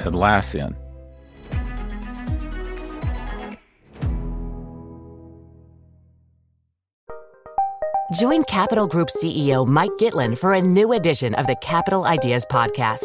Atlassian. Join Capital Group CEO Mike Gitlin for a new edition of the Capital Ideas Podcast.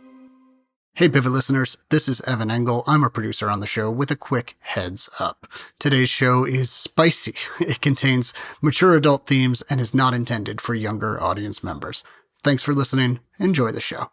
Hey Pivot listeners, this is Evan Engel. I'm a producer on the show with a quick heads up. Today's show is spicy. It contains mature adult themes and is not intended for younger audience members. Thanks for listening. Enjoy the show.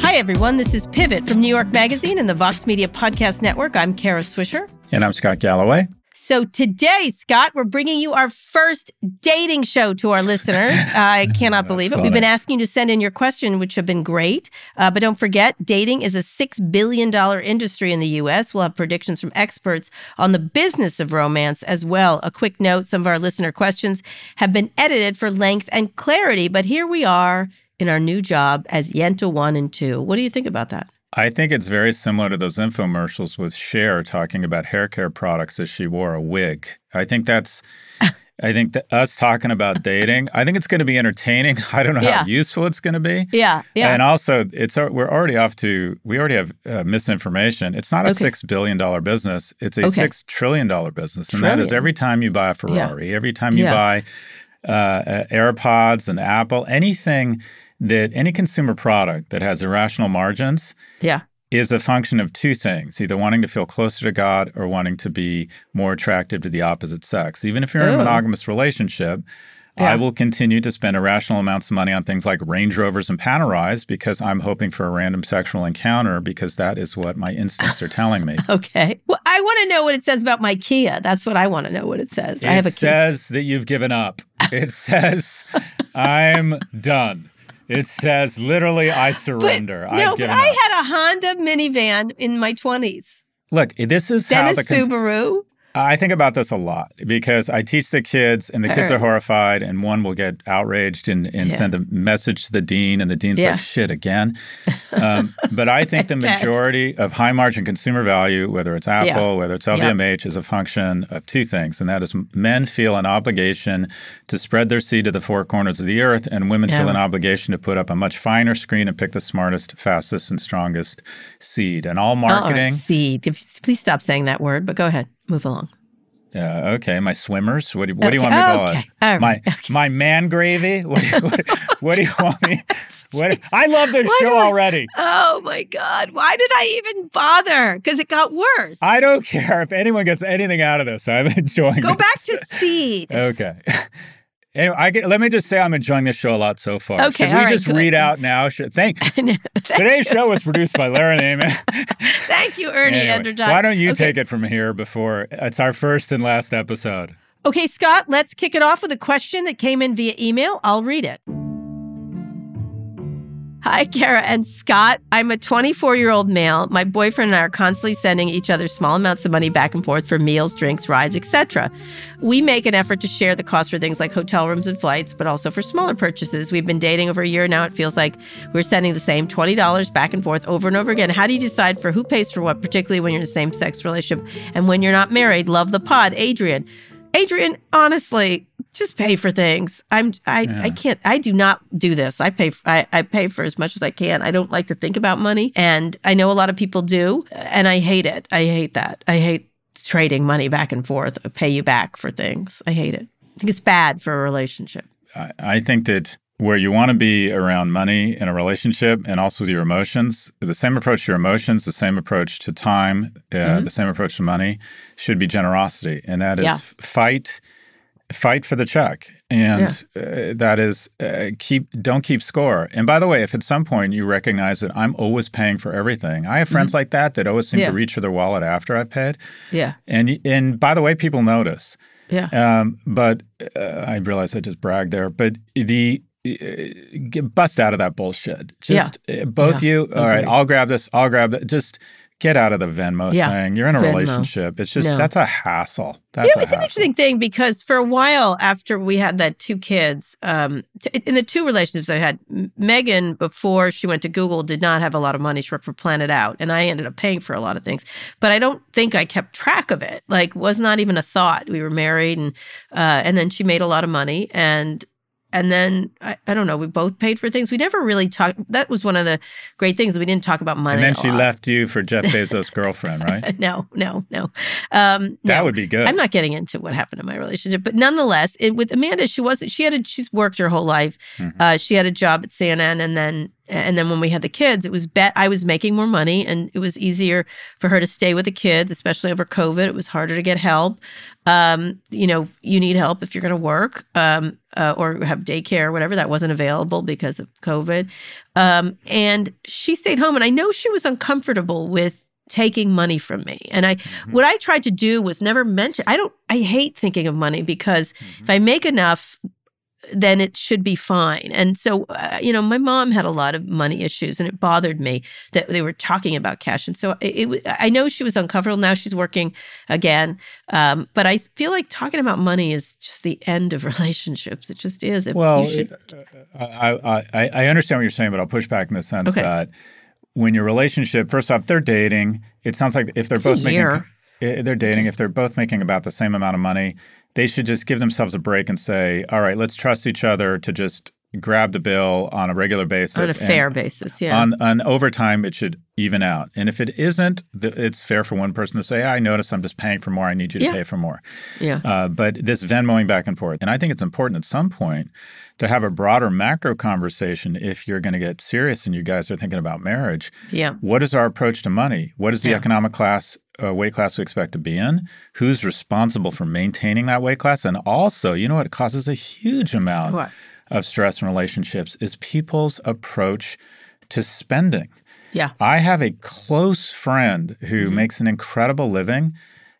Hi everyone, this is Pivot from New York Magazine and the Vox Media Podcast Network. I'm Kara Swisher. And I'm Scott Galloway. So today, Scott, we're bringing you our first dating show to our listeners. I cannot believe it. We've been asking you to send in your question, which have been great. But don't forget, dating is a $6 billion industry in the U.S. We'll have predictions from experts on the business of romance as well. A quick note, some of our listener questions have been edited for length and clarity. But here we are in our new job as Yenta 1 and 2. What do you think about that? I think it's very similar to those infomercials with Cher talking about hair care products as she wore a wig. I think us talking about dating, I think it's going to be entertaining. I don't know how useful it's going to be. Yeah. And also, we already have misinformation. It's not a $6 billion business. It's a $6 trillion business. And that is every time you buy a Ferrari, every time you buy AirPods and Apple, anything that any consumer product that has irrational margins is a function of two things, either wanting to feel closer to God or wanting to be more attractive to the opposite sex. Even if you're in a monogamous relationship, I will continue to spend irrational amounts of money on things like Range Rovers and Panerais because I'm hoping for a random sexual encounter because that is what my instincts are telling me. Okay. Well, I want to know what it says about my Kia. That's what I want to know what it says. I have a Kia. It says that you've given up. It says, I'm done. It says, literally, I surrender. But I had a Honda minivan in my 20s. Look, this is then how the— Then a Subaru. I think about this a lot because I teach the kids, and the kids are horrified, and one will get outraged and send a message to the dean, and the dean's like, shit, again. But I think the majority of high-margin consumer value, whether it's Apple, whether it's LVMH, is a function of two things, and that is men feel an obligation to spread their seed to the four corners of the earth, and women feel an obligation to put up a much finer screen and pick the smartest, fastest, and strongest seed. And all marketing— seed. Please stop saying that word, but go ahead. Move along. Okay. My swimmers? What do you want me to call it? Right. My man gravy? What do you want me? I love this show already. Oh, my God. Why did I even bother? Because it got worse. I don't care if anyone gets anything out of this. I'm enjoying it. Go back to seed. Okay. Anyway, let me just say I'm enjoying this show a lot so far. Okay, read out now? Today's show was produced by Larry Naiman. Thank you, Ernie Underdog. Why don't you take it from here before it's our first and last episode? Okay, Scott, let's kick it off with a question that came in via email. I'll read it. Hi, Kara and Scott. I'm a 24-year-old male. My boyfriend and I are constantly sending each other small amounts of money back and forth for meals, drinks, rides, etc. We make an effort to share the cost for things like hotel rooms and flights, but also for smaller purchases. We've been dating over a year now. It feels like we're sending the same $20 back and forth over and over again. How do you decide for who pays for what, particularly when you're in a same-sex relationship and when you're not married? Love the pod, Adrian. Adrian, honestly, just pay for things. I can't. I do not do this. I pay for as much as I can. I don't like to think about money, and I know a lot of people do, and I hate it. I hate that. I hate trading money back and forth. I pay you back for things. I hate it. I think it's bad for a relationship. I think that where you want to be around money in a relationship and also with your emotions. The same approach to your emotions, the same approach to time, the same approach to money should be generosity. And that is fight for the check. And that is don't keep score. And by the way, if at some point you recognize that I'm always paying for everything, I have friends like that always seem to reach for their wallet after I've paid. Yeah. And by the way, people notice. Yeah. But I realize I just bragged there. But bust out of that bullshit. Just you, all right, I'll grab that. Just get out of the Venmo thing. You're in a relationship. It's just, that's a hassle. It's an interesting thing because for a while after we had that two kids, in the two relationships I had, Megan, before she went to Google, did not have a lot of money. She worked for Planet Out, and I ended up paying for a lot of things. But I don't think I kept track of it. Like, was not even a thought. We were married, and then she made a lot of money, and then, I don't know, we both paid for things. We never really talked. That was one of the great things. We didn't talk about money. And then she left you for Jeff Bezos' girlfriend, right? No. That would be good. I'm not getting into what happened in my relationship. But nonetheless, with Amanda, she's worked her whole life. Mm-hmm. She had a job at CNN, and then when we had the kids, I was making more money, and it was easier for her to stay with the kids, especially over COVID. It was harder to get help. You need help if you're going to work or have daycare or whatever. That wasn't available because of COVID. And she stayed home, and I know she was uncomfortable with taking money from me. And what I tried to do was never mention. I hate thinking of money because if I make enough, then it should be fine. And so, my mom had a lot of money issues, and it bothered me that they were talking about cash. And so I know she was uncomfortable. Now she's working again. But I feel like talking about money is just the end of relationships. It just is. I understand what you're saying, but I'll push back in the sense that when your relationship, first off, they're dating. It sounds like if they're both making about the same amount of money, they should just give themselves a break and say, all right, let's trust each other to just grab the bill on a regular basis. On a fair basis, yeah. On overtime, it should even out. And if it isn't, it's fair for one person to say, I notice I'm just paying for more. I need you to pay for more. Yeah. But this Venmoing back and forth. And I think it's important at some point to have a broader macro conversation if you're going to get serious and you guys are thinking about marriage. Yeah. What is our approach to money? What is the economic class? Weight class we expect to be in, who's responsible for maintaining that weight class. And also, you know what causes a huge amount of stress in relationships is people's approach to spending. Yeah. I have a close friend who makes an incredible living,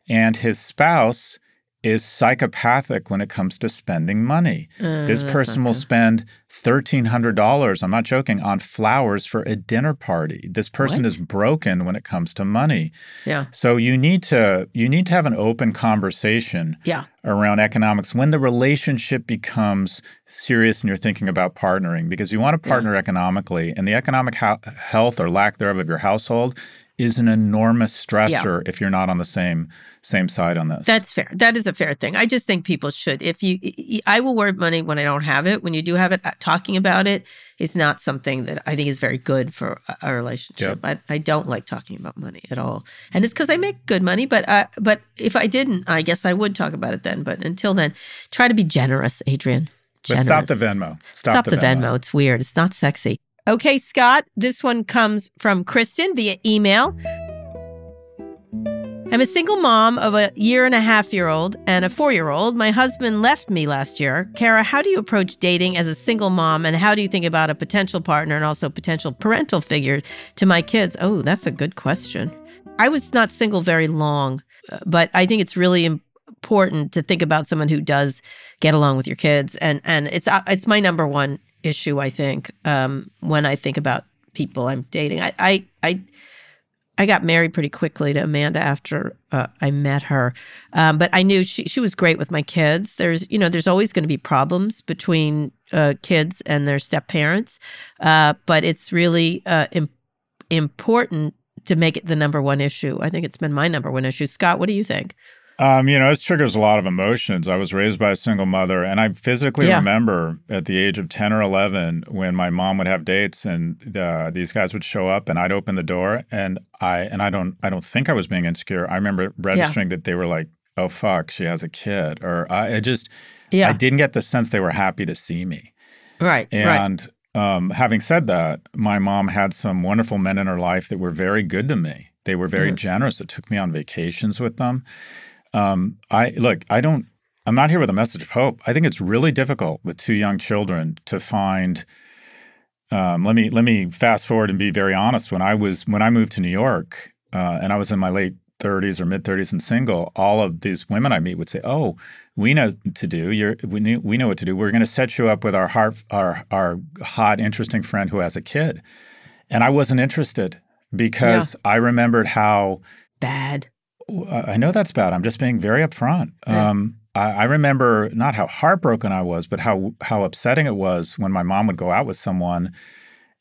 and his spouse is psychopathic when it comes to spending money. This person will spend $1,300, I'm not joking, on flowers for a dinner party. This person is broken when it comes to money. Yeah. So you need to have an open conversation around economics when the relationship becomes serious and you're thinking about partnering, because you want to partner economically, and the economic health or lack thereof of your household is an enormous stressor if you're not on the same side on this. That's fair. That is a fair thing. I just think people should. I will worry money when I don't have it. When you do have it, talking about it is not something that I think is very good for a relationship. Yep. I don't like talking about money at all, and it's because I make good money. But if I didn't, I guess I would talk about it then. But until then, try to be generous, Adrian. Generous. But stop the Venmo. Stop the Venmo. It's weird. It's not sexy. Okay, Scott, this one comes from Kristen via email. I'm a single mom of a 1.5-year-old and a 4-year-old. My husband left me last year. Kara, how do you approach dating as a single mom, and how do you think about a potential partner and also potential parental figure to my kids? Oh, that's a good question. I was not single very long, but I think it's really important to think about someone who does get along with your kids. And it's my number one issue, I think, when I think about people I'm dating. I got married pretty quickly to Amanda after I met her, but I knew she was great with my kids. There's always going to be problems between kids and their step-parents, but it's really important to make it the number one issue. I think it's been my number one issue. Scott, what do you think? This triggers a lot of emotions. I was raised by a single mother, and I physically remember at the age of 10 or 11 when my mom would have dates, and these guys would show up, and I'd open the door, and I don't think I was being insecure. I remember registering that they were like, "Oh fuck, she has a kid," or I didn't get the sense they were happy to see me. Right. And having said that, my mom had some wonderful men in her life that were very good to me. They were very generous. It took me on vacations with them. I'm not here with a message of hope. I think it's really difficult with two young children to find. Let me fast forward and be very honest. When I moved to New York, and I was in my late 30s or mid 30s and single, all of these women I meet would say, "Oh, we know what to do. We know what to do. We're going to set you up with our hot, interesting friend who has a kid." And I wasn't interested because I remembered how bad. I know that's bad. I'm just being very upfront. Yeah. I remember not how heartbroken I was, but how upsetting it was when my mom would go out with someone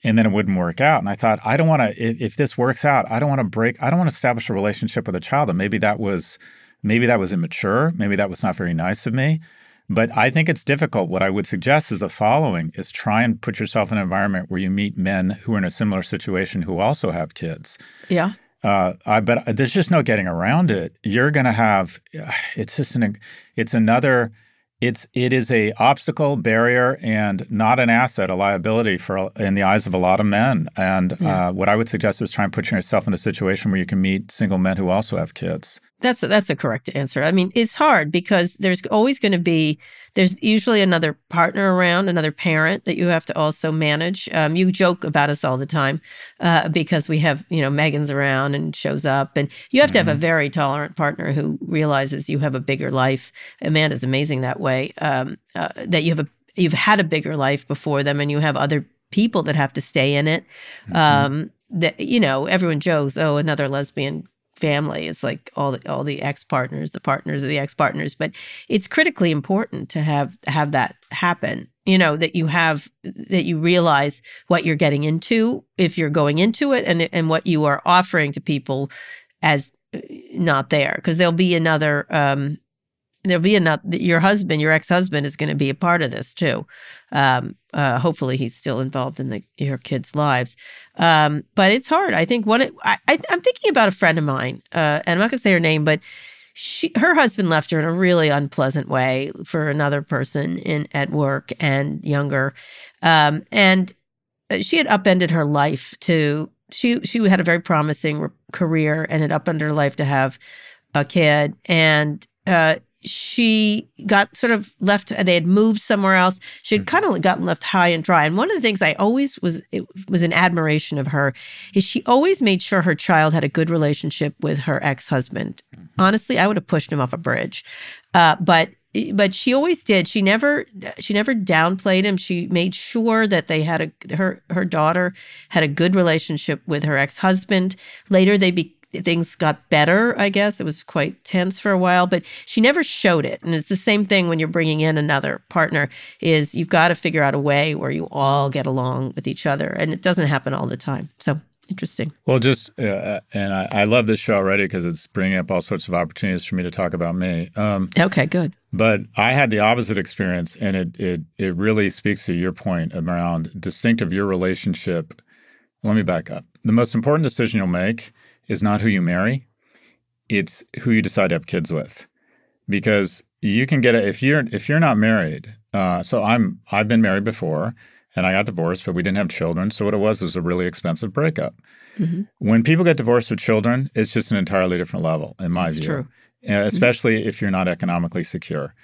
and then it wouldn't work out. And I thought, I don't want to, if this works out, I don't want to establish a relationship with a child. And maybe that was immature. Maybe that was not very nice of me. But I think it's difficult. What I would suggest is the following, is try and put yourself in an environment where you meet men who are in a similar situation who also have kids. Yeah. But there's just no getting around it. You're going to have, it is a obstacle, barrier, and not an asset, a liability in the eyes of a lot of men. And what I would suggest is try and put yourself in a situation where you can meet single men who also have kids. That's a correct answer. I mean, it's hard because there's usually another partner around, another parent that you have to also manage. You joke about us all the time because we have, Megan's around and shows up, and you have to have a very tolerant partner who realizes you have a bigger life. Amanda's amazing that way, that you've had a bigger life before them, and you have other people that have to stay in it. Everyone jokes, oh, another lesbian family. It's like all the ex-partners, the partners of the ex-partners. But it's critically important to have that happen, that you realize what you're getting into if you're going into it, and what you are offering to people as not there. Because your ex-husband is going to be a part of this too. Hopefully he's still involved in your kids' lives. But it's hard. I think I'm thinking about a friend of mine, and I'm not going to say her name, but her husband left her in a really unpleasant way for another person at work and younger. And she had upended her life she had a very promising career and had upended her life to have a kid. And, she got sort of left, they had moved somewhere else. She had kind of gotten left high and dry. And one of the things I always was an admiration of her is she always made sure her child had a good relationship with her ex-husband. Honestly, I would have pushed him off a bridge. But she always did. She never downplayed him. She made sure that they had her daughter had a good relationship with her ex-husband. Later, things got better, I guess. It was quite tense for a while, but she never showed it. And it's the same thing when you're bringing in another partner, is you've got to figure out a way where you all get along with each other. And it doesn't happen all the time. So interesting. Well, and I love this show already because it's bringing up all sorts of opportunities for me to talk about me. Okay, good. But I had the opposite experience, and it really speaks to your point around distinctive your relationship. Let me back up. The most important decision you'll make is not who you marry, it's who you decide to have kids with. Because you can get it if you're not married. I've been married before, and I got divorced, but we didn't have children. So what it was a really expensive breakup. Mm-hmm. When people get divorced with children, it's just an entirely different level, in my view. True. Especially if you're not economically secure.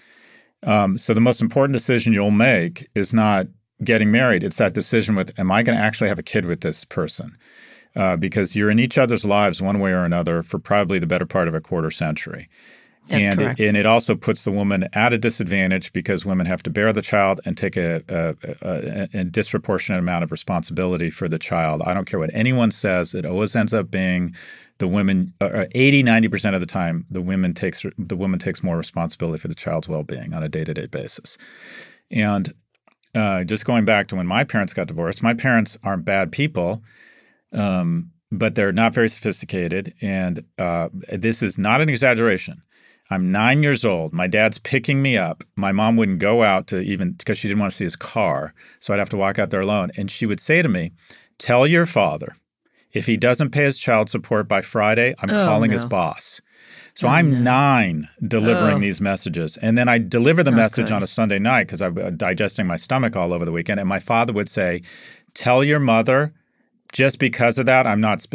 So the most important decision you'll make is not getting married. It's that decision with, am I going to actually have a kid with this person? Because you're in each other's lives one way or another for probably the better part of a quarter century. That's correct. And it also puts the woman at a disadvantage because women have to bear the child and take a disproportionate amount of responsibility for the child. I don't care what anyone says. It always ends up being the women, 80-90% of the time, the woman takes more responsibility for the child's well-being on a day-to-day basis. And just going back to when my parents got divorced, my parents aren't bad people. But they're not very sophisticated, and this is not an exaggeration. I'm 9 years old. My dad's picking me up. My mom wouldn't go out because she didn't want to see his car, so I'd have to walk out there alone. And she would say to me, "Tell your father, if he doesn't pay his child support by Friday, I'm calling his boss." So I'm 9 delivering these messages. And then I deliver the message on a Sunday night because I'm digesting my stomach all over the weekend. And my father would say, tell your mother, just because of that, I'm not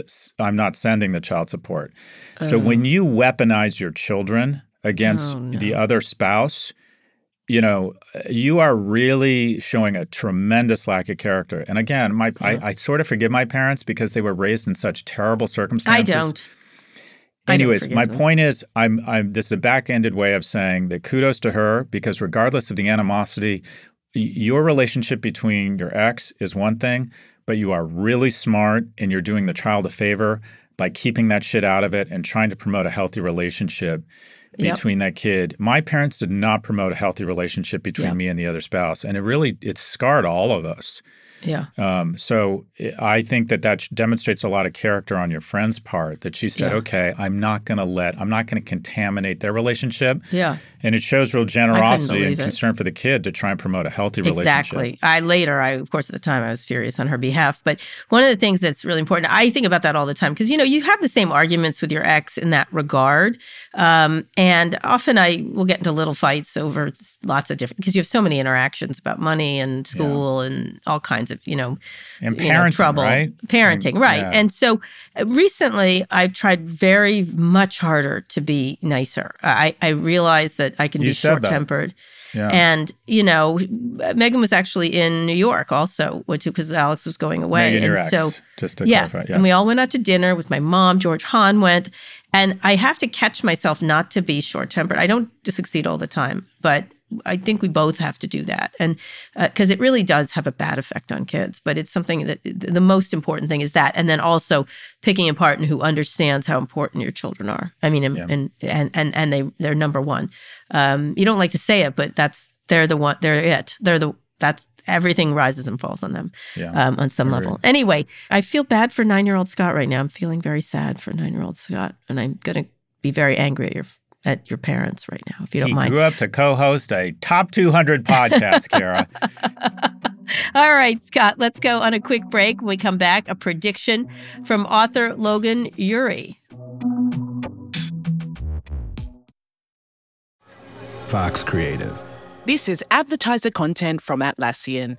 sending the child support. So when you weaponize your children against the other spouse, you know, you are really showing a tremendous lack of character. And again, I sort of forgive my parents because they were raised in such terrible circumstances. I don't. Anyways, my point is, this is a back-ended way of saying that kudos to her, because regardless of the animosity, your relationship between your ex is one thing, but you are really smart and you're doing the child a favor by keeping that shit out of it and trying to promote a healthy relationship between that kid. My parents did not promote a healthy relationship between me and the other spouse. And it scarred all of us. Yeah. So I think that demonstrates a lot of character on your friend's part, that she said, okay, I'm not going to contaminate their relationship. Yeah. And it shows real generosity and concern for the kid to try and promote a healthy relationship. Exactly. Of course, at the time I was furious on her behalf. But one of the things that's really important, I think about that all the time, because, you know, you have the same arguments with your ex in that regard. And often I will get into little fights over lots of different, because you have so many interactions about money and school and all kinds of, parenting, trouble. Right? Parenting, right. Yeah. And so recently I've tried very much harder to be nicer. I realize that I can be short-tempered. Yeah. And, you know, Megan was actually in New York also, because Alex was going away. Megan, and so, just to clarify, and we all went out to dinner with my mom. George Hahn went. And I have to catch myself not to be short-tempered. I don't succeed all the time, but I think we both have to do that. And because it really does have a bad effect on kids, but it's something that the most important thing is that. And then also picking a partner who understands how important your children are. I mean, and they're number one. You don't like to say it, but everything rises and falls on them on some level. Anyway, I feel bad for 9-year-old Scott right now. I'm feeling very sad for 9-year-old Scott, and I'm going to be very angry at your parents right now, if you don't mind. He grew up to co-host a top 200 podcast, Kara. All right, Scott, let's go on a quick break. When we come back, a prediction from author Logan Ury. Fox Creative. This is advertiser content from Atlassian.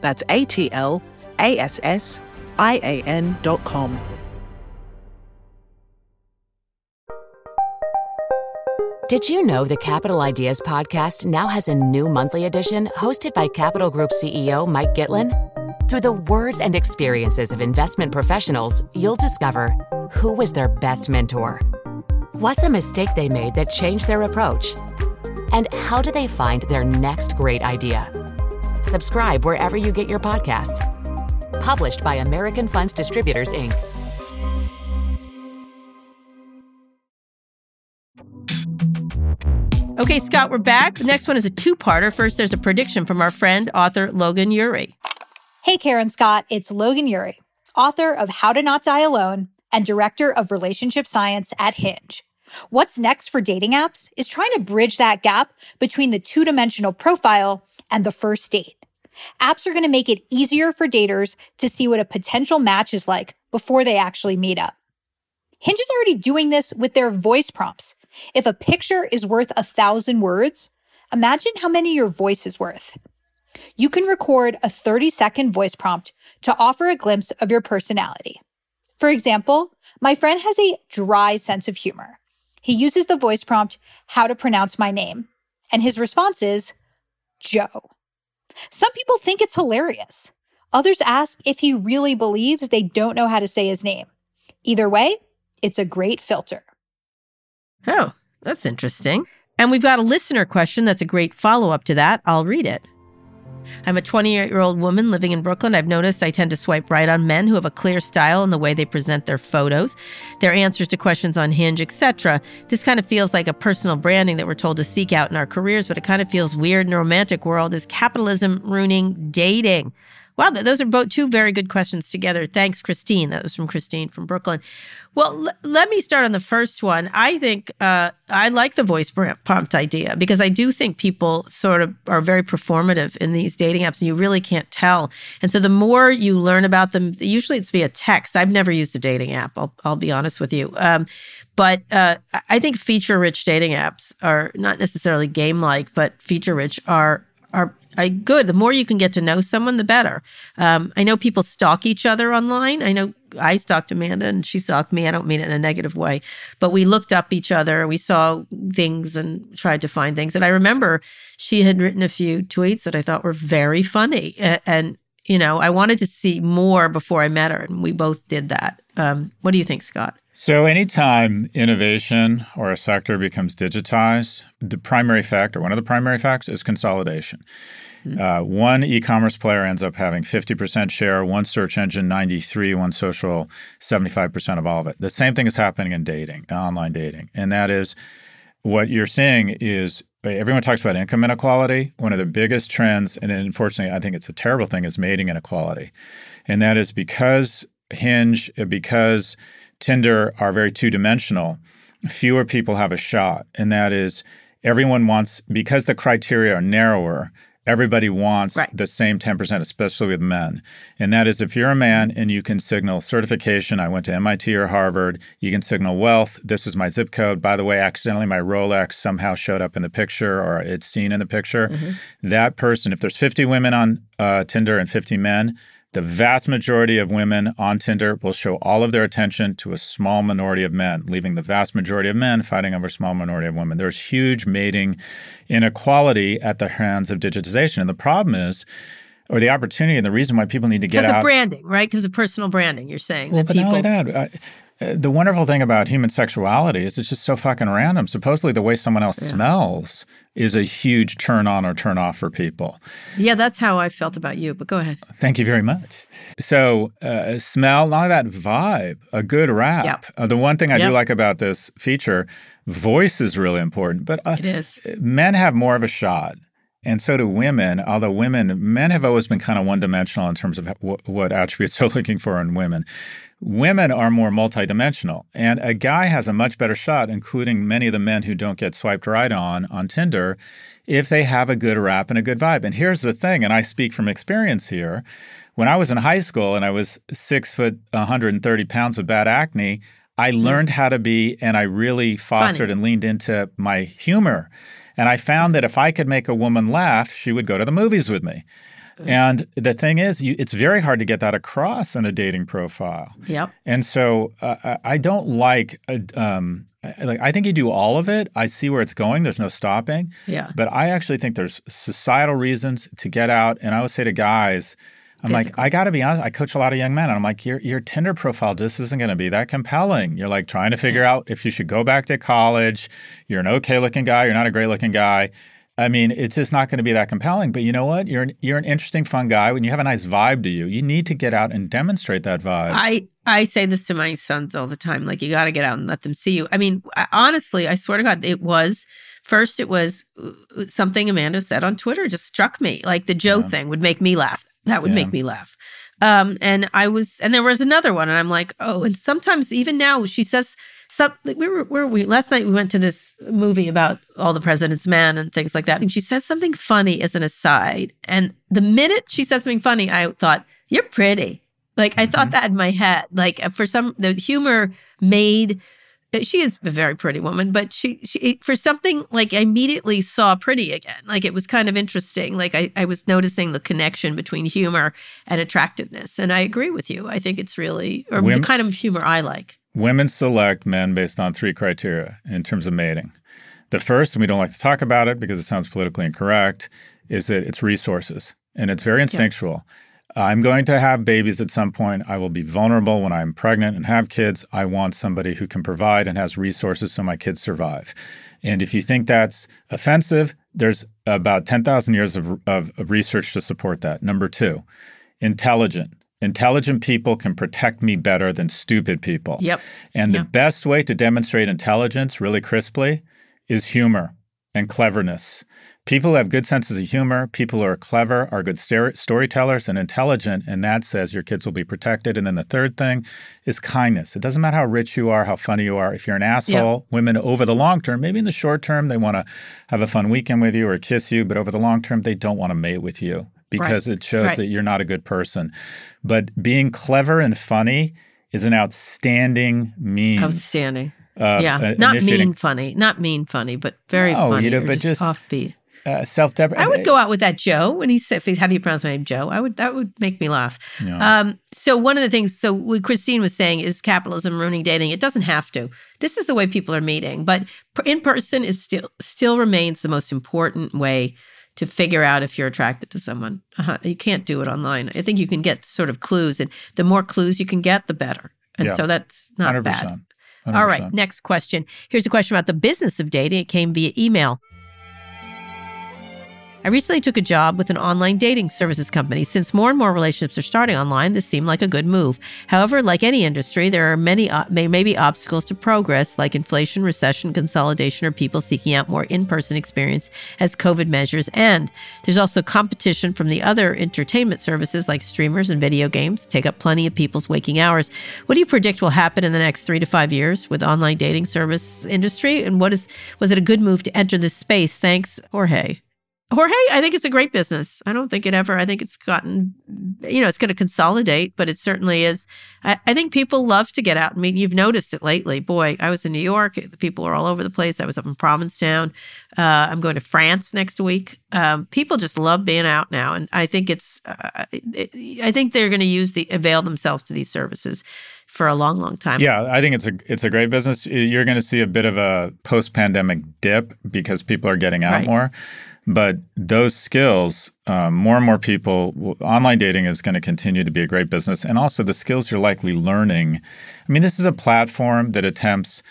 That's ATLASSIAN.com. Did you know the Capital Ideas Podcast now has a new monthly edition hosted by Capital Group CEO Mike Gitlin? Through the words and experiences of investment professionals, you'll discover who was their best mentor, what's a mistake they made that changed their approach, and how do they find their next great idea? Subscribe wherever you get your podcasts. Published by American Funds Distributors, Inc. Okay, Scott, we're back. The next one is a two-parter. First, there's a prediction from our friend, author Logan Ury. Hey, Kara and Scott, it's Logan Ury, author of How to Not Die Alone and director of relationship science at Hinge. What's next for dating apps is trying to bridge that gap between the two-dimensional profile and the first date. Apps are going to make it easier for daters to see what a potential match is like before they actually meet up. Hinge is already doing this with their voice prompts. If a picture is worth 1,000 words, imagine how many your voice is worth. You can record a 30-second voice prompt to offer a glimpse of your personality. For example, my friend has a dry sense of humor. He uses the voice prompt, "How to pronounce my name," and his response is, "Joe." Some people think it's hilarious. Others ask if he really believes they don't know how to say his name. Either way, it's a great filter. Oh, that's interesting. And we've got a listener question that's a great follow-up to that. I'll read it. I'm a 28-year-old woman living in Brooklyn. I've noticed I tend to swipe right on men who have a clear style in the way they present their photos, their answers to questions on Hinge, etc. This kind of feels like a personal branding that we're told to seek out in our careers, but it kind of feels weird in a romantic world. Is capitalism ruining dating? Wow, those are both two very good questions together. Thanks, Christine. That was from Christine from Brooklyn. Well, let me start on the first one. I think I like the voice prompt idea because I do think people sort of are very performative in these dating apps and you really can't tell. And so the more you learn about them, usually it's via text. I've never used a dating app. I'll be honest with you. But I think feature-rich dating apps are not necessarily game-like, but feature-rich are good. The more you can get to know someone, the better. I know people stalk each other online. I know I stalked Amanda and she stalked me. I don't mean it in a negative way, but we looked up each other. We saw things and tried to find things. And I remember she had written a few tweets that I thought were very funny. And you know, I wanted to see more before I met her. And we both did that. What do you think, Scott? So anytime innovation or a sector becomes digitized, the primary factor, one of the primary facts is consolidation. Mm-hmm. One e-commerce player ends up having 50% share, one search engine, 93%, one social, 75% of all of it. The same thing is happening in dating, online dating. And that is what you're seeing is everyone talks about income inequality. One of the biggest trends, and unfortunately, I think it's a terrible thing, is mating inequality. And that is because Hinge, because Tinder are very two-dimensional, fewer people have a shot. And that is everyone wants, because the criteria are narrower, everybody wants the same 10%, especially with men. And that is if you're a man and you can signal certification, I went to MIT or Harvard, you can signal wealth, this is my zip code. By the way, accidentally my Rolex somehow showed up in the picture or it's seen in the picture. Mm-hmm. That person, if there's 50 women on Tinder and 50 men, the vast majority of women on Tinder will show all of their attention to a small minority of men, leaving the vast majority of men fighting over a small minority of women. There's huge mating inequality at the hands of digitization. And the problem is, or the opportunity and the reason why people need to get out— because of branding, right? Because of personal branding, you're saying. Well, but not only that. The wonderful thing about human sexuality is it's just so fucking random. Supposedly the way someone else smells is a huge turn on or turn off for people. Yeah, that's how I felt about you, but go ahead. Thank you very much. So smell, a lot of that vibe, a good rap. Yep. The one thing I do like about this feature, voice is really important. But it is. Men have more of a shot. And so do women, although men have always been kind of one-dimensional in terms of what attributes they're looking for in women. Women are more multidimensional, and a guy has a much better shot, including many of the men who don't get swiped right on Tinder, if they have a good rap and a good vibe. And here's the thing, and I speak from experience here. When I was in high school and I was 6 foot, 130 pounds with bad acne, I learned how to be, and I really fostered and leaned into my humor. And I found that if I could make a woman laugh, she would go to the movies with me. And the thing is, it's very hard to get that across in a dating profile. Yep. And so I don't like. I think you do all of it. I see where it's going. There's no stopping. Yeah. But I actually think there's societal reasons to get out. And I would say to guys, I got to be honest, I coach a lot of young men. And I'm like, your Tinder profile just isn't going to be that compelling. You're like trying to figure out if you should go back to college. You're an okay looking guy. You're not a great looking guy. I mean, it's just not going to be that compelling. But you know what? You're an interesting, fun guy. When you have a nice vibe to you, you need to get out and demonstrate that vibe. I say this to my sons all the time. Like, you got to get out and let them see you. I mean, honestly, I swear to God, it was something Amanda said on Twitter just struck me. Like the Joe thing would make me laugh. That would make me laugh. And there was another one, and I'm like, oh, and sometimes even now she says something. Last night we went to this movie about All the President's Men and things like that. And she said something funny as an aside. And the minute she said something funny, I thought, you're pretty. Like, I thought that in my head. Like, for some, the humor made, she is a very pretty woman, but she for something, like, I immediately saw pretty again. Like, it was kind of interesting. Like, I was noticing the connection between humor and attractiveness. And I agree with you. I think it's really, or the kind of humor I like. Women select men based on three criteria in terms of mating. The first, and we don't like to talk about it because it sounds politically incorrect, is that it's resources. And it's very instinctual. Yeah. I'm going to have babies at some point. I will be vulnerable when I'm pregnant and have kids. I want somebody who can provide and has resources so my kids survive. And if you think that's offensive, there's about 10,000 years of research to support that. Number two, intelligent. Intelligent people can protect me better than stupid people. Yep. And the best way to demonstrate intelligence really crisply is humor and cleverness. People who have good senses of humor, people who are clever, are good storytellers and intelligent, and that says your kids will be protected. And then the third thing is kindness. It doesn't matter how rich you are, how funny you are. If you're an asshole, women over the long term, maybe in the short term, they want to have a fun weekend with you or kiss you, but over the long term, they don't want to mate with you because it shows that you're not a good person. But being clever and funny is an outstanding means. Not mean funny. Not mean funny, but very funny. You know, but just offbeat. Self-deprecating. I would go out with that Joe when he said, how do you pronounce my name, Joe? That would make me laugh. Yeah. So one of the things, so what Christine was saying, is capitalism ruining dating? It doesn't have to. This is the way people are meeting. But in person is still remains the most important way to figure out if you're attracted to someone. You can't do it online. I think you can get sort of clues. And the more clues you can get, the better. And so that's not 100%. Bad. 100%. All right, next question. Here's a question about the business of dating. It came via email. I recently took a job with an online dating services company. Since more and more relationships are starting online, this seemed like a good move. However, like any industry, there are may be obstacles to progress, like inflation, recession, consolidation, or people seeking out more in-person experience as COVID measures end. There's also competition from the other entertainment services like streamers and video games take up plenty of people's waking hours. What do you predict will happen in the next 3 to 5 years with online dating service industry? And was it a good move to enter this space? Thanks, Jorge. I think it's a great business. I think it's gotten, it's going to consolidate, but it certainly is. I think people love to get out. I mean, you've noticed it lately. Boy, I was in New York. The people are all over the place. I was up in Provincetown. I'm going to France next week. People just love being out now. And I think I think they're going to avail themselves to these services for a long, long time. Yeah, I think it's a great business. You're going to see a bit of a post-pandemic dip because people are getting out more. But those skills, more and more people, online dating is going to continue to be a great business. And also the skills you're likely learning. I mean, this is a platform that attempts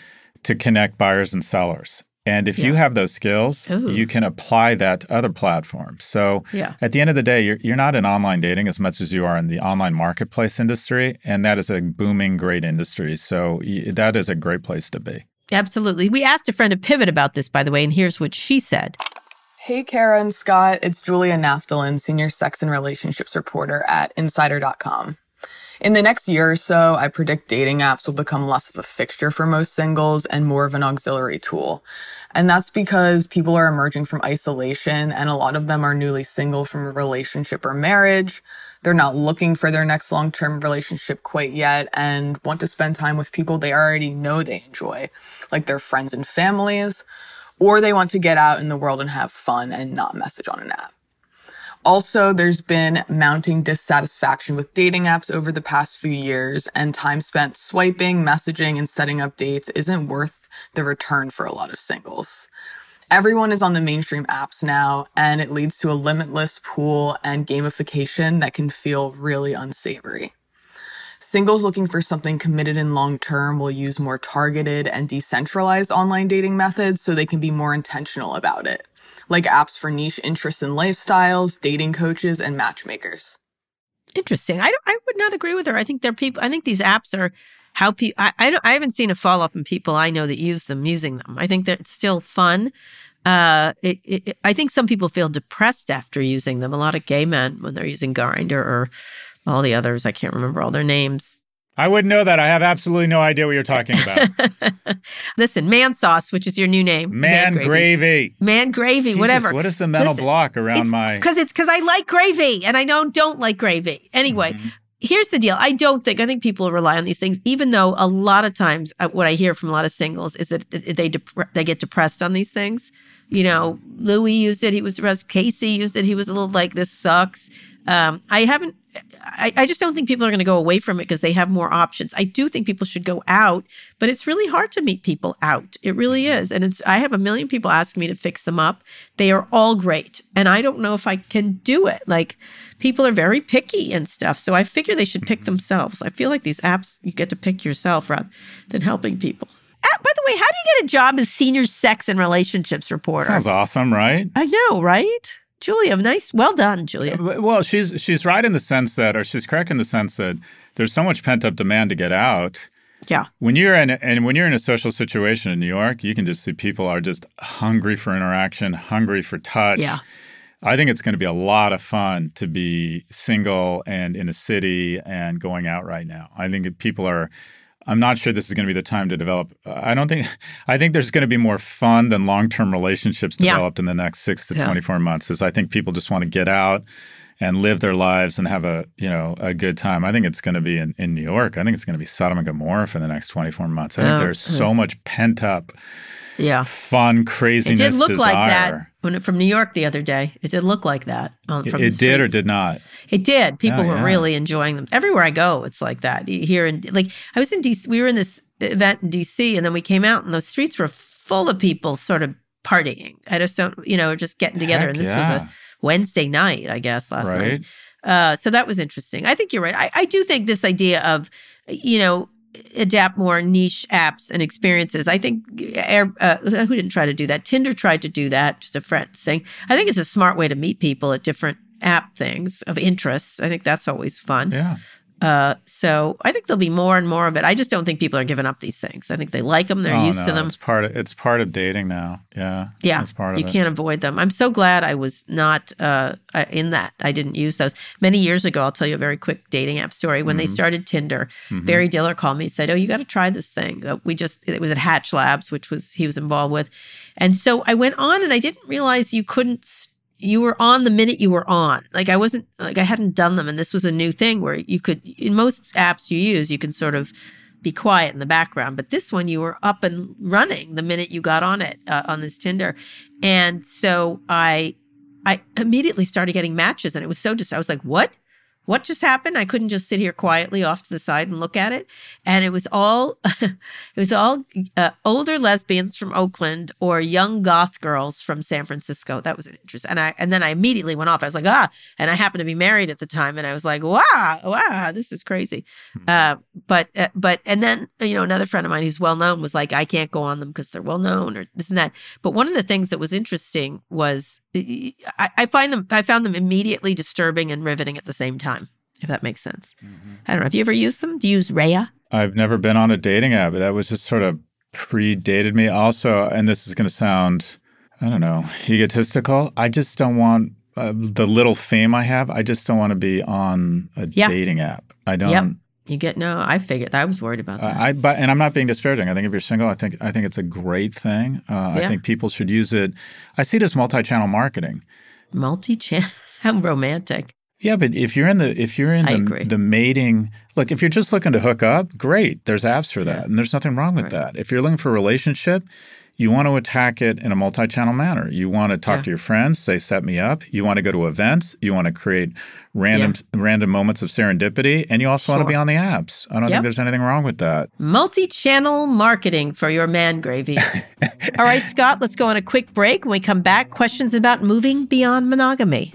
to connect buyers and sellers. And if you have those skills, you can apply that to other platforms. So at the end of the day, you're not in online dating as much as you are in the online marketplace industry. And that is a booming, great industry. So that is a great place to be. Absolutely. We asked a friend of Pivot about this, by the way, and here's what she said. Hey, Kara and Scott, it's Julia Naftalin, Senior Sex and Relationships Reporter at Insider.com. In the next year or so, I predict dating apps will become less of a fixture for most singles and more of an auxiliary tool. And that's because people are emerging from isolation, and a lot of them are newly single from a relationship or marriage. They're not looking for their next long-term relationship quite yet and want to spend time with people they already know they enjoy, like their friends and families. Or they want to get out in the world and have fun and not message on an app. Also, there's been mounting dissatisfaction with dating apps over the past few years, and time spent swiping, messaging, and setting up dates isn't worth the return for a lot of singles. Everyone is on the mainstream apps now, and it leads to a limitless pool and gamification that can feel really unsavory. Singles looking for something committed and long-term will use more targeted and decentralized online dating methods so they can be more intentional about it, like apps for niche interests and lifestyles, dating coaches, and matchmakers. Interesting. I would not agree with her. I think there are people. I think these apps are how people. I haven't seen a fall off in people I know that use them using them. I think that it's still fun. I think some people feel depressed after using them. A lot of gay men when they're using Grindr or all the others, I can't remember all their names. I wouldn't know that. I have absolutely no idea what you're talking about. Listen, Man Sauce, which is your new name. Man Gravy. Man Gravy, Jesus, whatever. What is the mental block around my... Because I like gravy, and I don't like gravy. Anyway, Here's the deal. I think people rely on these things, even though a lot of times what I hear from a lot of singles is that they get depressed on these things. You know, Louis used it. He was depressed. Casey used it. He was a little like, this sucks. I just don't think people are going to go away from it because they have more options. I do think people should go out, but it's really hard to meet people out. It really is. And I have 1 million people asking me to fix them up. They are all great. And I don't know if I can do it. Like, people are very picky and stuff. So I figure they should pick themselves. I feel like these apps, you get to pick yourself rather than helping people. By the way, how do you get a job as senior sex and relationships reporter? Sounds awesome, right? I know, right? Julia, nice. Well done, Julia. Well, she's right in the sense that, or she's correct in the sense that there's so much pent-up demand to get out. Yeah. When you're in a social situation in New York, you can just see people are just hungry for interaction, hungry for touch. Yeah. I think it's going to be a lot of fun to be single and in a city and going out right now. I think people are... I'm not sure this is going to be the time to develop. I think there's going to be more fun than long-term relationships developed in the next 6 to 24 months. Is I think people just want to get out and live their lives and have a good time. I think it's going to be in New York. I think it's going to be Sodom and Gomorrah for the next 24 months. I think there's so much pent up fun, craziness, desire. It did look like that from New York the other day. It did look like that. It did or did not? It did. People were really enjoying them. Everywhere I go, it's like that. Here in, like, I was in D.C., we were in this event in D.C., and then we came out, and the streets were full of people sort of partying. I just don't, just getting together. And this was a Wednesday night, I guess, last night. So that was interesting. I think you're right. I do think this idea of, adapt more niche apps and experiences. I think who didn't try to do that? Tinder tried to do that, just a friends thing. I think it's a smart way to meet people at different app things of interest. I think that's always fun. Yeah. So I think there'll be more and more of it. I just don't think people are giving up these things. I think they like them. They're used to them. It's part of dating now. Yeah. Yeah. It's part of it. You can't avoid them. I'm so glad I was not in that. I didn't use those. Many years ago, I'll tell you a very quick dating app story. When they started Tinder, Barry Diller called me and said, oh, you got to try this thing. It was at Hatch Labs, which he was involved with. And so I went on and I didn't realize you were on the minute you were on. Like, I hadn't done them. And this was a new thing where you could, in most apps you use, you can sort of be quiet in the background. But this one, you were up and running the minute you got on it, on this Tinder. And so I immediately started getting matches. And it was I was like, what? What just happened? I couldn't just sit here quietly off to the side and look at it. And it was all older lesbians from Oakland or young goth girls from San Francisco. That was interesting. And then I immediately went off. I was like, and I happened to be married at the time. And I was like, wow, this is crazy. But then another friend of mine who's well-known was like, I can't go on them because they're well-known or this and that. But one of the things that was interesting was I found them immediately disturbing and riveting at the same time. If that makes sense. I don't know. Have you ever used them? Do you use Raya? I've never been on a dating app. That was just sort of predated me. Also, and this is going to sound, I don't know, egotistical. I just don't want the little fame I have. I just don't want to be on a dating app. I don't. Yep. You get no. I figured. I was worried about that. And I'm not being disparaging. I think if you're single, I think it's a great thing. I think people should use it. I see it as multi-channel marketing. Multi-channel. How romantic. Yeah, but if you're in the mating, look, if you're just looking to hook up, great. There's apps for that, and there's nothing wrong with that. If you're looking for a relationship, you want to attack it in a multi-channel manner. You want to talk to your friends, say, set me up. You want to go to events. You want to create random moments of serendipity, and you also want to be on the apps. I don't think there's anything wrong with that. Multi-channel marketing for your man gravy. All right, Scott, let's go on a quick break. When we come back, questions about moving beyond monogamy.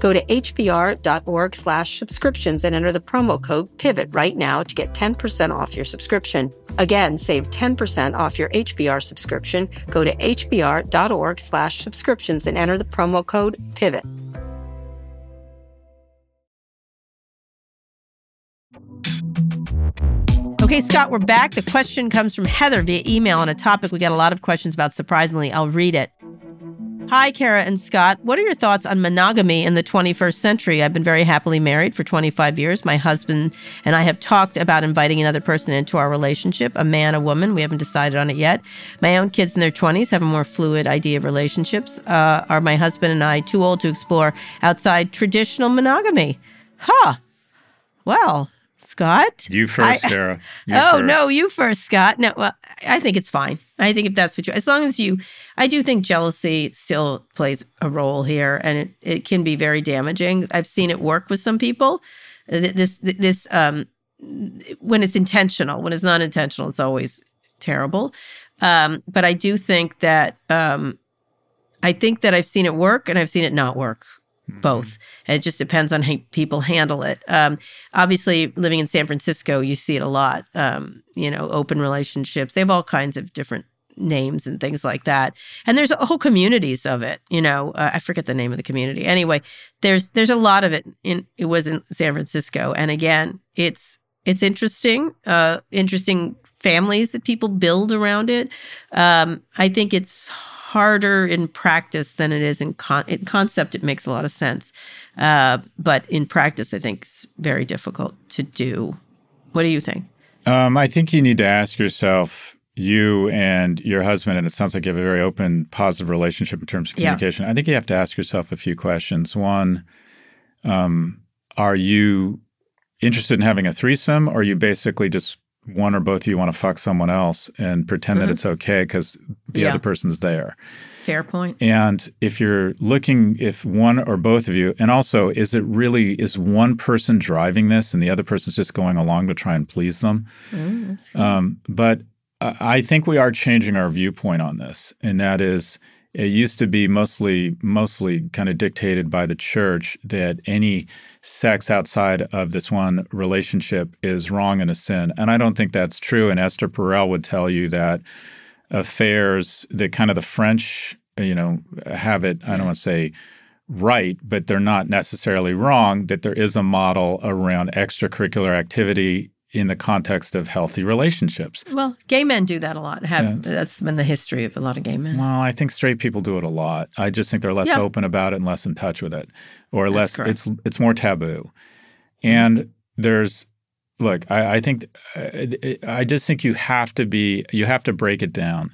Go to hbr.org/subscriptions and enter the promo code PIVOT right now to get 10% off your subscription. Again, save 10% off your HBR subscription. Go to hbr.org/subscriptions and enter the promo code PIVOT. Okay, Scott, we're back. The question comes from Heather via email on a topic we got a lot of questions about, surprisingly. I'll read it. Hi, Kara and Scott. What are your thoughts on monogamy in the 21st century? I've been very happily married for 25 years. My husband and I have talked about inviting another person into our relationship, a man, a woman. We haven't decided on it yet. My own kids in their 20s have a more fluid idea of relationships. Are my husband and I too old to explore outside traditional monogamy? Huh. Well, Scott? You first, Kara. No, you first, Scott. No, well, I think it's fine. I think if that's what you, as long as you, I do think jealousy still plays a role here, and it can be very damaging. I've seen it work with some people. This when it's intentional, when it's not intentional, it's always terrible. But I do think that, I've seen it work and I've seen it not work. Both. And it just depends on how people handle it. Obviously, living in San Francisco, you see it a lot. Open relationships. They have all kinds of different names and things like that. And there's whole communities of it. I forget the name of the community. Anyway, there's a lot of it. It was in San Francisco. And again, it's interesting. Interesting families that people build around it. I think it's harder in practice than it is in concept. It makes a lot of sense. But in practice, I think it's very difficult to do. What do you think? I think you need to ask yourself, you and your husband, and it sounds like you have a very open, positive relationship in terms of communication. Yeah. I think you have to ask yourself a few questions. One, are you interested in having a threesome, or are you basically just one or both of you want to fuck someone else and pretend that it's okay because the other person's there. Fair point. And if you're looking, if one or both of you, and also is one person driving this and the other person's just going along to try and please them? That's cool. But I think we are changing our viewpoint on this. And that is, it used to be mostly kind of dictated by the church that any sex outside of this one relationship is wrong and a sin. And I don't think that's true. And Esther Perel would tell you that affairs, that kind of the French, have it, I don't want to say right, but they're not necessarily wrong, that there is a model around extracurricular activity in the context of healthy relationships. Well, gay men do that a lot. That's been the history of a lot of gay men. Well, I think straight people do it a lot. I just think they're less open about it and less in touch with it. Or that's less, correct. It's more taboo. And I just think you have to break it down.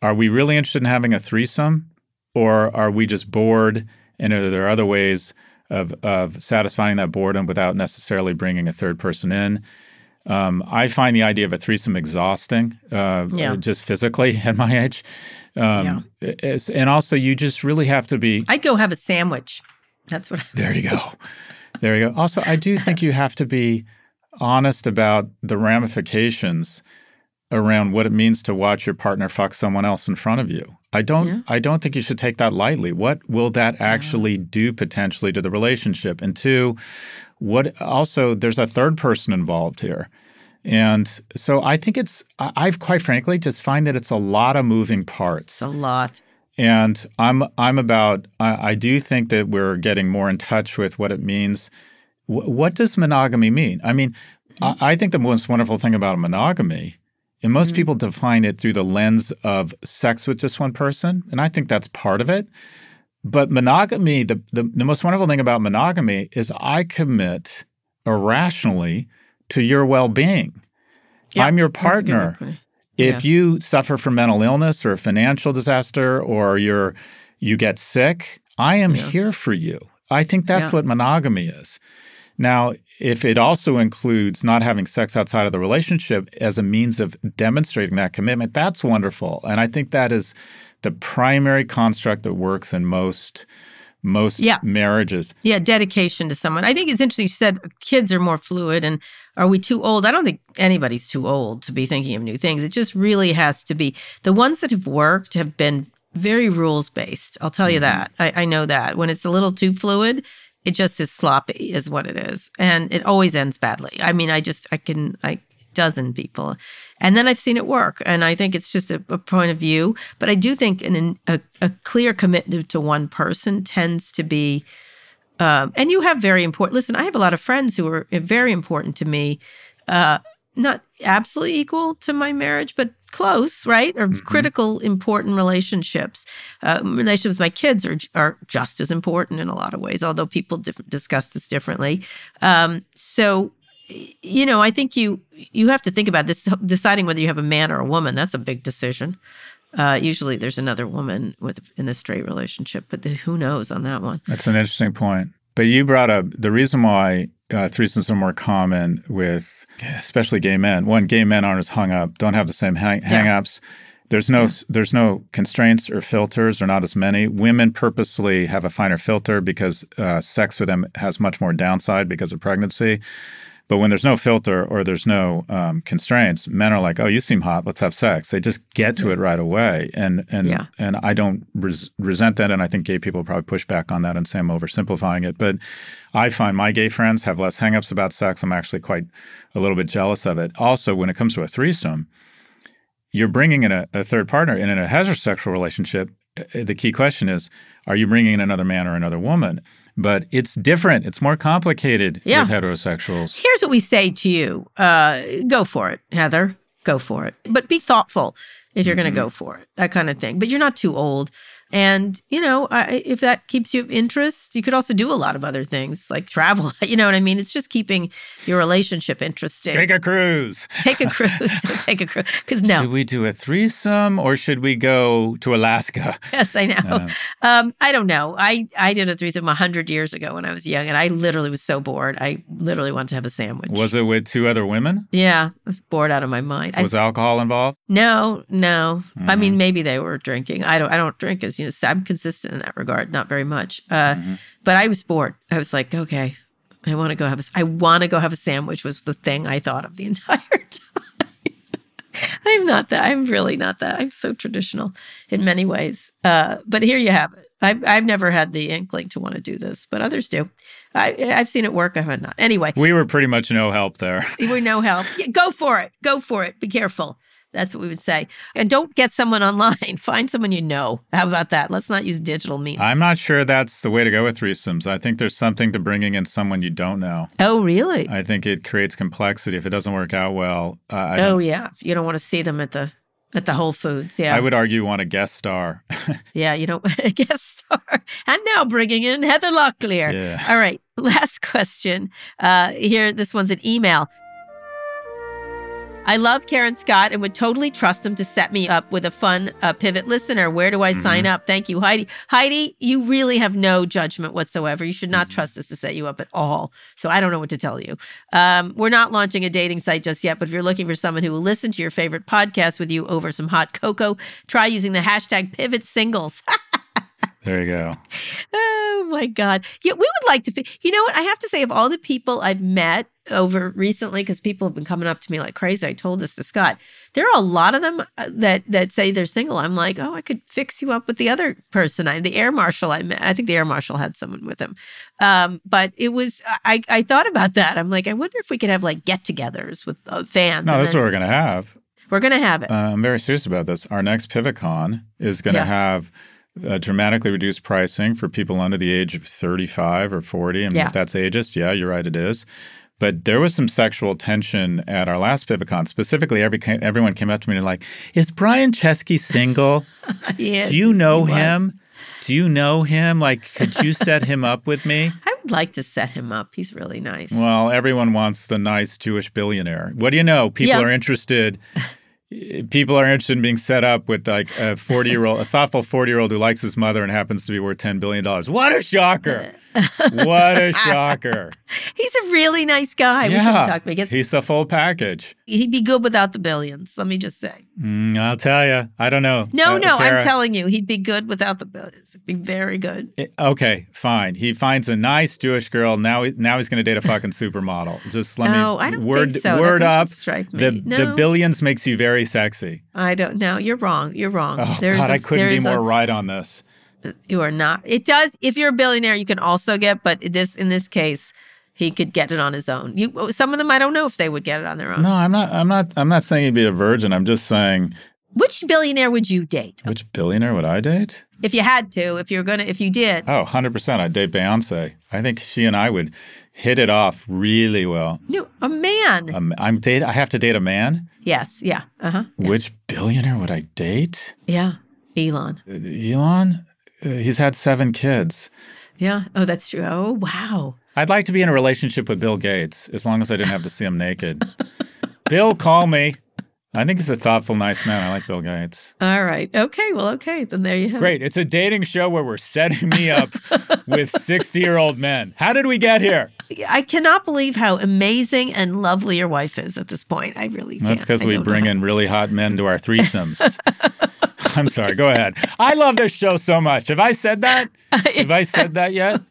Are we really interested in having a threesome? Or are we just bored? And are there other ways of satisfying that boredom without necessarily bringing a third person in? I find the idea of a threesome exhausting, just physically at my age. And also, you just really have to be... I'd go have a sandwich. That's what I... There you go. There you go. Also, I do think you have to be honest about the ramifications around what it means to watch your partner fuck someone else in front of you. I don't think you should take that lightly. What will that actually do potentially to the relationship? And two, there's a third person involved here. And so I think I've quite frankly just find that it's a lot of moving parts. A lot. And I do think that we're getting more in touch with what it means. What does monogamy mean? I mean, I think the most wonderful thing about monogamy, and most people define it through the lens of sex with just one person, and I think that's part of it. But monogamy, the most wonderful thing about monogamy is I commit irrationally to your well-being. Yep. I'm your partner. If you suffer from mental illness or a financial disaster or you get sick, I am here for you. I think that's what monogamy is. Now, if it also includes not having sex outside of the relationship as a means of demonstrating that commitment, that's wonderful. And I think that is the primary construct that works in most most marriages. Yeah, dedication to someone. I think it's interesting. She said kids are more fluid, and are we too old? I don't think anybody's too old to be thinking of new things. It just really has to be. The ones that have worked have been very rules-based. I'll tell you that. I know that. When it's a little too fluid, it just is sloppy is what it is. And it always ends badly. I mean, I dozen people. And then I've seen it work. And I think it's just a point of view. But I do think a clear commitment to one person tends to be, and you have very important, listen, I have a lot of friends who are very important to me, not absolutely equal to my marriage, but close, right? Or critical, important relationships. Relationships with my kids are just as important in a lot of ways, although people discuss this differently. So, you know, I think you have to think about this, deciding whether you have a man or a woman. That's a big decision. Usually there's another woman in a straight relationship, but who knows on that one? That's an interesting point. But you brought up the reason why threesomes are more common with especially gay men. One, gay men aren't as hung up, don't have the same hang-ups. There's no constraints or filters, or not as many. Women purposely have a finer filter because sex with them has much more downside because of pregnancy. But when there's no filter or there's no constraints, men are like, "Oh, you seem hot. Let's have sex." They just get to it right away, and I don't resent that. And I think gay people probably push back on that and say I'm oversimplifying it. But I find my gay friends have less hangups about sex. I'm actually quite a little bit jealous of it. Also, when it comes to a threesome, you're bringing in a third partner, and in a heterosexual relationship, the key question is, are you bringing in another man or another woman? But it's different. It's more complicated with heterosexuals. Here's what we say to you. Go for it, Heather. Go for it. But be thoughtful if you're going to go for it, that kind of thing. But you're not too old. And, you know, if that keeps you of interest, you could also do a lot of other things like travel. You know what I mean? It's just keeping your relationship interesting. Take a cruise. Take a cruise. Don't take a cruise. Because no. Should we do a threesome or should we go to Alaska? Yes, I know. I don't know. I did a threesome 100 years ago when I was young, and I literally was so bored. I literally wanted to have a sandwich. Was it with two other women? Yeah. I was bored out of my mind. Was alcohol involved? No. I mean, maybe they were drinking. I don't drink as, you know, I'm consistent in that regard, not very much. But I was bored. I was like, okay, I want to go have a sandwich was the thing I thought of the entire time. I'm not that. I'm really not that. I'm so traditional in many ways. But here you have it. I've never had the inkling to want to do this, but others do. I've seen it work. I have not. Anyway. We were pretty much no help there. We're no help. Yeah, go for it. Go for it. Be careful. That's what we would say. And don't get someone online. Find someone you know. How about that? Let's not use digital means. I'm not sure that's the way to go with threesomes. I think there's something to bringing in someone you don't know. Oh, really? I think it creates complexity if it doesn't work out well. You don't want to see them at the Whole Foods, I would argue you want a guest star. You don't want a guest star. And now bringing in Heather Locklear. Yeah. All right, last question. Here, this one's an email. I love Karen Scott and would totally trust them to set me up with a fun Pivot listener. Where do I sign up? Thank you, Heidi. Heidi, you really have no judgment whatsoever. You should not trust us to set you up at all. So I don't know what to tell you. We're not launching a dating site just yet, but if you're looking for someone who will listen to your favorite podcast with you over some hot cocoa, try using the #PivotSingles. There you go. Oh, my God. Yeah, we would like to... You know what? I have to say, of all the people I've met over recently, because people have been coming up to me like crazy, I told this to Scott, there are a lot of them that say they're single. I'm like, oh, I could fix you up with the other person. The air marshal I met. I think the air marshal had someone with him. But it was... I thought about that. I'm like, I wonder if we could have like get-togethers with fans. No, that's what we're going to have. We're going to have it. I'm very serious about this. Our next PivotCon is going to have... dramatically reduced pricing for people under the age of 35 or 40. And if that's ageist, you're right, it is. But there was some sexual tension at our last PivotCon. Specifically, everyone came up to me and like, is Brian Chesky single? Yes, do you know him? Do you know him? Like, could you set him up with me? I would like to set him up. He's really nice. Well, everyone wants the nice Jewish billionaire. What do you know? People are interested... People are interested in being set up with like a thoughtful 40-year-old who likes his mother and happens to be worth $10 billion. What a shocker! What a shocker. He's a really nice guy. Yeah. We shouldn't talk about it. He's the full package. He'd be good without the billions, let me just say. I'll tell you. I don't know. No, Kara, I'm telling you. He'd be good without the billions. He'd be very good. Okay, fine. He finds a nice Jewish girl. Now he's going to date a fucking supermodel. Just let me— I don't think so. Word up. The billions makes you very sexy. I don't know. You're wrong. You're wrong. Oh, God, I couldn't be more right on this. You are not. It does. If you're a billionaire, you can also get, but in this case, he could get it on his own. Some of them, I don't know if they would get it on their own. No, I'm not saying he'd be a virgin. I'm just saying. Which billionaire would you date? Which billionaire would I date? If you had to, if you did. Oh, 100%. I'd date Beyonce. I think she and I would hit it off really well. No, a man. I have to date a man? Yes. Yeah. Uh-huh. Yeah. Which billionaire would I date? Yeah. Elon. Elon? He's had 7 kids. Yeah. Oh, that's true. Oh, wow. I'd like to be in a relationship with Bill Gates, as long as I didn't have to see him naked. Bill, call me. I think he's a thoughtful, nice man. I like Bill Gates. All right. Okay. Well, okay. Then there you have it. Great. It's a dating show where we're setting me up with 60-year-old men. How did we get here? I cannot believe how amazing and lovely your wife is at this point. I really can't. That's because we bring in really hot men to our threesomes. I'm sorry. Go ahead. I love this show so much. Have I said that? Have I said that yet?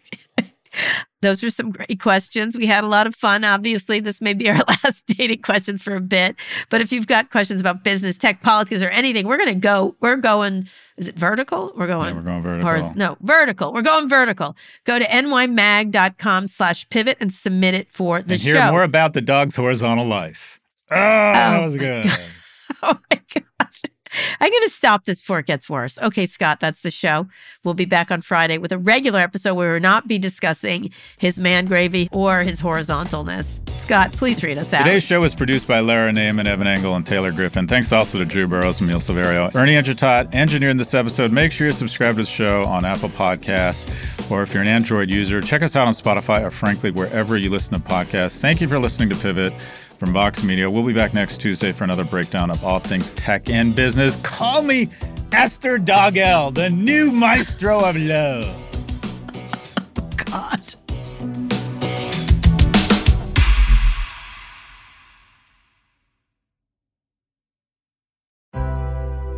Those were some great questions. We had a lot of fun. Obviously, this may be our last dating questions for a bit. But if you've got questions about business, tech, politics, or anything, we're going, is it vertical? We're going vertical. Vertical. We're going vertical. Go to nymag.com/pivot and submit it for the show. And hear more about the dog's horizontal life. Oh, that was good. Oh, my God. I'm going to stop this before it gets worse. Okay, Scott, that's the show. We'll be back on Friday with a regular episode where we'll not be discussing his man gravy or his horizontalness. Scott, please read us out. Today's show was produced by Lara Naiman, Evan Engel, and Taylor Griffin. Thanks also to Drew Burrows and Emil Silverio. Ernie Entertot engineered this episode. Make sure you're subscribed to the show on Apple Podcasts, or if you're an Android user, check us out on Spotify or, frankly, wherever you listen to podcasts. Thank you for listening to Pivot from Vox Media. We'll be back next Tuesday for another breakdown of all things tech and business. Call me Esther Dogell, the new maestro of love. Oh, God.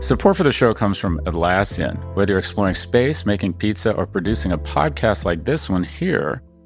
Support for the show comes from Atlassian. Whether you're exploring space, making pizza, or producing a podcast like this one here,